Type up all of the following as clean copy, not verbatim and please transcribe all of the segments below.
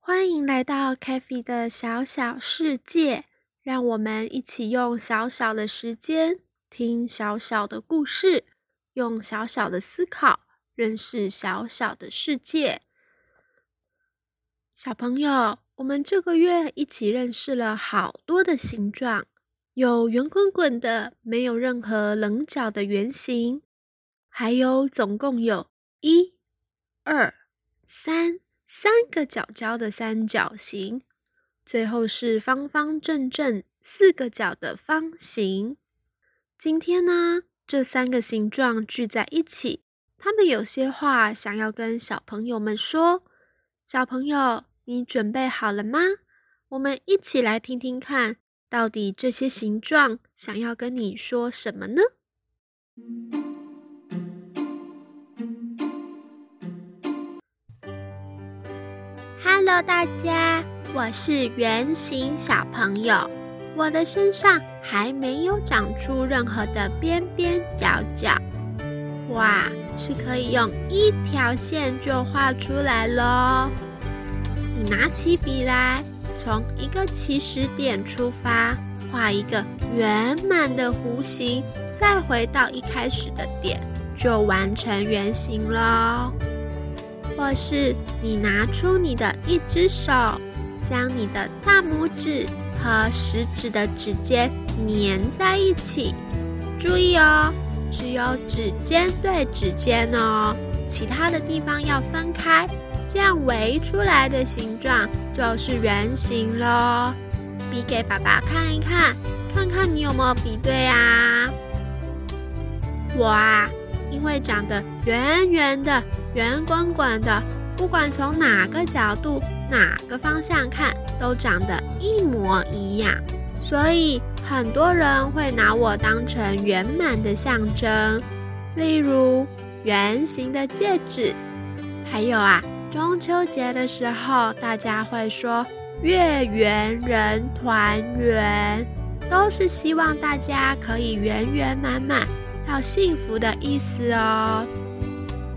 欢迎来到 Kathy 的小小世界，让我们一起用小小的时间听小小的故事，用小小的思考认识小小的世界。小朋友，我们这个月一起认识了好多的形状，有圆滚滚的，没有任何棱角的圆形，还有总共有1、2、33个角角的三角形，最后是方方正正4个角的方形。今天呢，这3个形状聚在一起，他们有些话想要跟小朋友们说。小朋友，你准备好了吗？我们一起来听听看，到底这些形状想要跟你说什么呢？Hello， 大家，我是圆形小朋友，我的身上还没有长出任何的边边角角。哇，是可以用1条线就画出来咯。你拿起笔来，从1个起始点出发，画一个圆满的弧形，再回到1开始的点，就完成圆形咯。或是你拿出你的1只手，将你的大拇指和食指的指尖粘在一起。注意哦，只有指尖对指尖哦，其他的地方要分开，这样围出来的形状就是圆形咯。比给爸爸看一看，看看你有没有比对啊。我啊，因为长得圆圆的、圆滚滚的，不管从哪个角度、哪个方向看，都长得一模一样，所以很多人会拿我当成圆满的象征，例如圆形的戒指。还有啊，中秋节的时候，大家会说月圆人团圆，都是希望大家可以圆圆满满，要幸福的意思哦。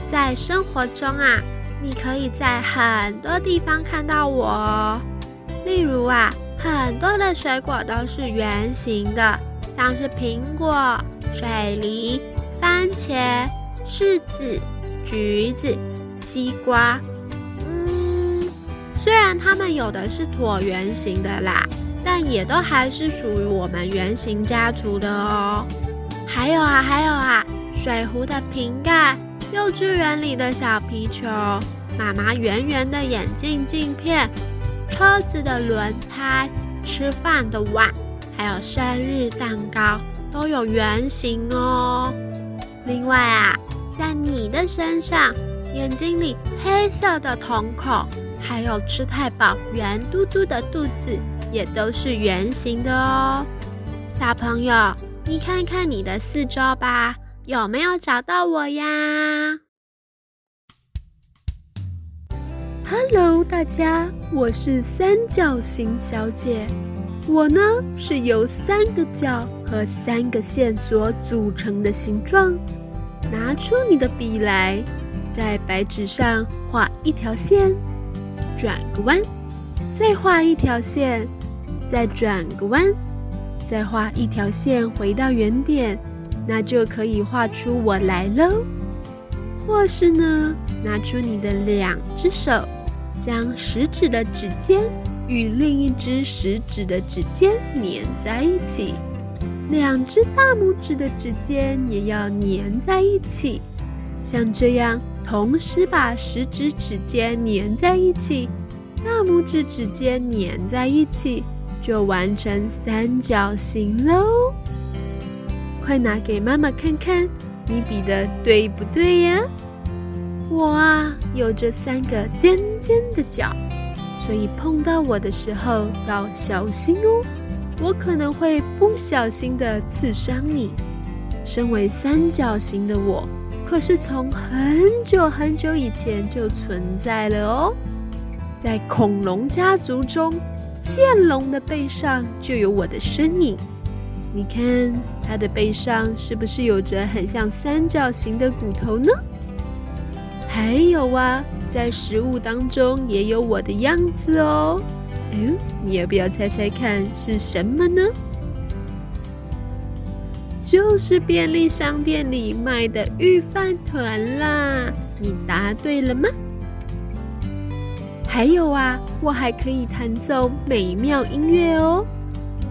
在生活中啊，你可以在很多地方看到我哦。例如啊，很多的水果都是圆形的，像是苹果、水梨、番茄、柿子、橘子、西瓜。虽然它们有的是椭圆形的啦，但也都还是属于我们圆形家族的哦。还有啊，水壶的瓶盖，幼稚园里的小皮球，妈妈圆圆的眼镜镜片，车子的轮胎，吃饭的碗，还有生日蛋糕，都有圆形哦。另外啊，在你的身上，眼睛里黑色的瞳孔，还有吃太饱圆嘟嘟的肚子，也都是圆形的哦。小朋友，你看看你的4周吧，有没有找到我呀？ Hello， 大家，我是3角形小姐。我呢，是由3个角和3个线所组成的形状。拿出你的笔来，在白纸上画1条线，转个弯，再画1条线，再转个弯，再画1条线回到原点，那就可以画出我来喽。或是呢，拿出你的2只手，将食指的指尖与另一只食指的指尖粘在一起，2只大拇指的指尖也要粘在一起。像这样，同时把食指指尖粘在一起，大拇指指尖粘在一起，就完成3角形喽。快拿给妈妈看看，你比的对不对呀？我啊，有着3个尖尖的角，所以碰到我的时候要小心哦，我可能会不小心的刺伤你。身为3角形的我，可是从很久很久以前就存在了哦。在恐龙家族中，剑龙的背上就有我的身影。你看，它的背上是不是有着很像三角形的骨头呢？还有啊，在食物当中也有我的样子哦。你要不要猜猜看是什么呢？就是便利商店里卖的御饭团啦！你答对了吗？还有啊，我还可以弹奏美妙音乐哦。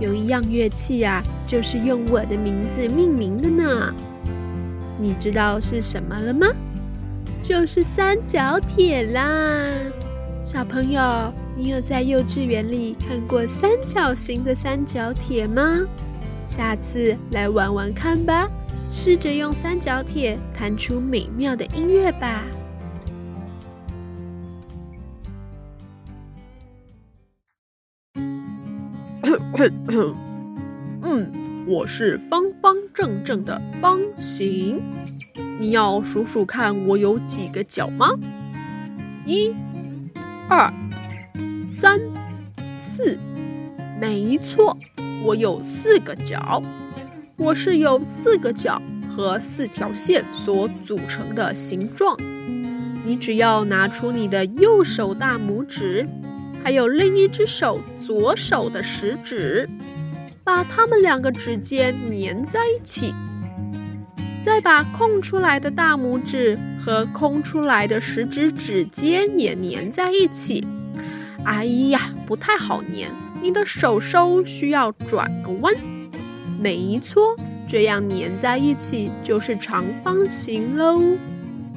有一样乐器啊，就是用我的名字命名的呢。你知道是什么了吗？就是三角铁啦！小朋友，你有在幼稚园里看过三角形的三角铁吗？下次来玩玩看吧，试着用三角铁弹出美妙的音乐吧。我是方方正正的方形，你要数数看我有几个角吗？1、2、3、4，没错，我有四个角。我是由四个角和四条线所组成的形状。你只要拿出你的右手大拇指，还有另一只手左手的食指，把它们两个指尖粘在一起，再把空出来的大拇指和空出来的食指指尖也粘在一起。哎呀，不太好粘，你的手手需要转个弯。没错，这样粘在一起就是长方形喽。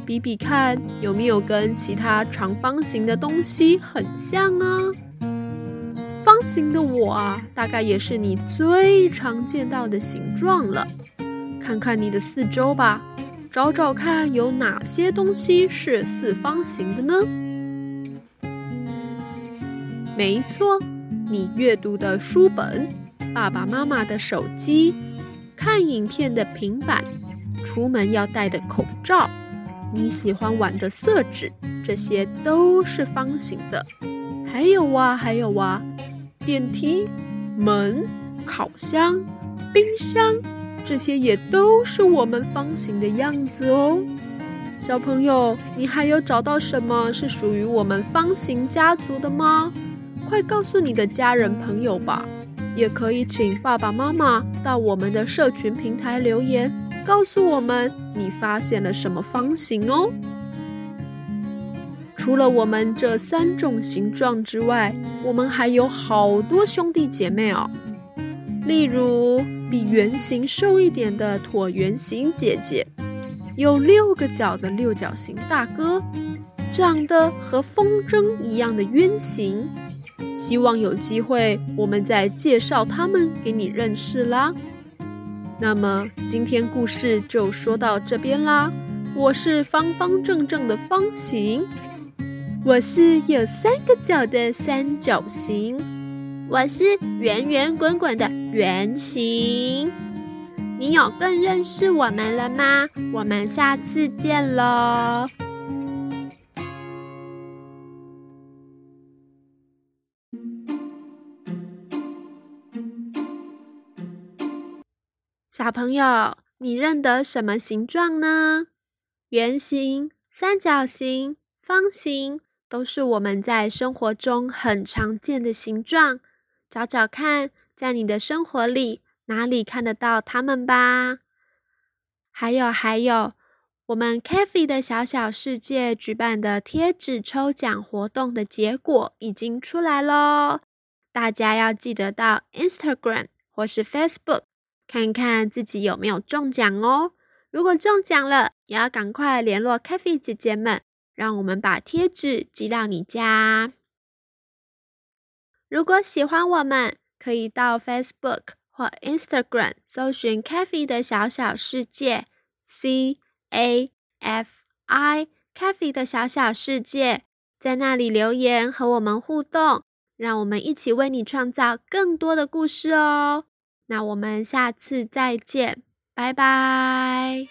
比比看，有没有跟其他长方形的东西很像啊？方形的我啊，大概也是你最常见到的形状了。看看你的四周吧，找找看有哪些东西是四方形的呢？没错，你阅读的书本、爸爸妈妈的手机、看影片的平板、出门要戴的口罩、你喜欢玩的色纸，这些都是方形的。还有啊，电梯、门、烤箱、冰箱，这些也都是我们方形的样子哦。小朋友，你还有找到什么是属于我们方形家族的吗？快告诉你的家人朋友吧，也可以请爸爸妈妈到我们的社群平台留言，告诉我们你发现了什么方形哦。除了我们这三种形状之外，我们还有好多兄弟姐妹哦。例如，比圆形瘦一点的椭圆形姐姐，有6个角的六角形大哥，长得和风筝一样的圆形。希望有机会我们再介绍他们给你认识啦。那么今天故事就说到这边啦。我是方方正正的方形，我是有3个角的三角形，我是圆圆滚滚的圆形。你有更认识我们了吗？我们下次见咯。小朋友，你认得什么形状呢？圆形、三角形、方形都是我们在生活中很常见的形状。找找看，在你的生活里哪里看得到它们吧。还有，我们 Cafi 的小小世界举办的贴纸抽奖活动的结果已经出来咯。大家要记得到 Instagram 或是 Facebook看看自己有没有中奖哦。如果中奖了，也要赶快联络 Kathy 姐姐们，让我们把贴纸寄到你家。如果喜欢我们，可以到 Facebook 或 Instagram 搜寻 Kathy 的小小世界 （CAFI Kathy 的小小世界），在那里留言和我们互动，让我们一起为你创造更多的故事哦。那我们下次再见，拜拜。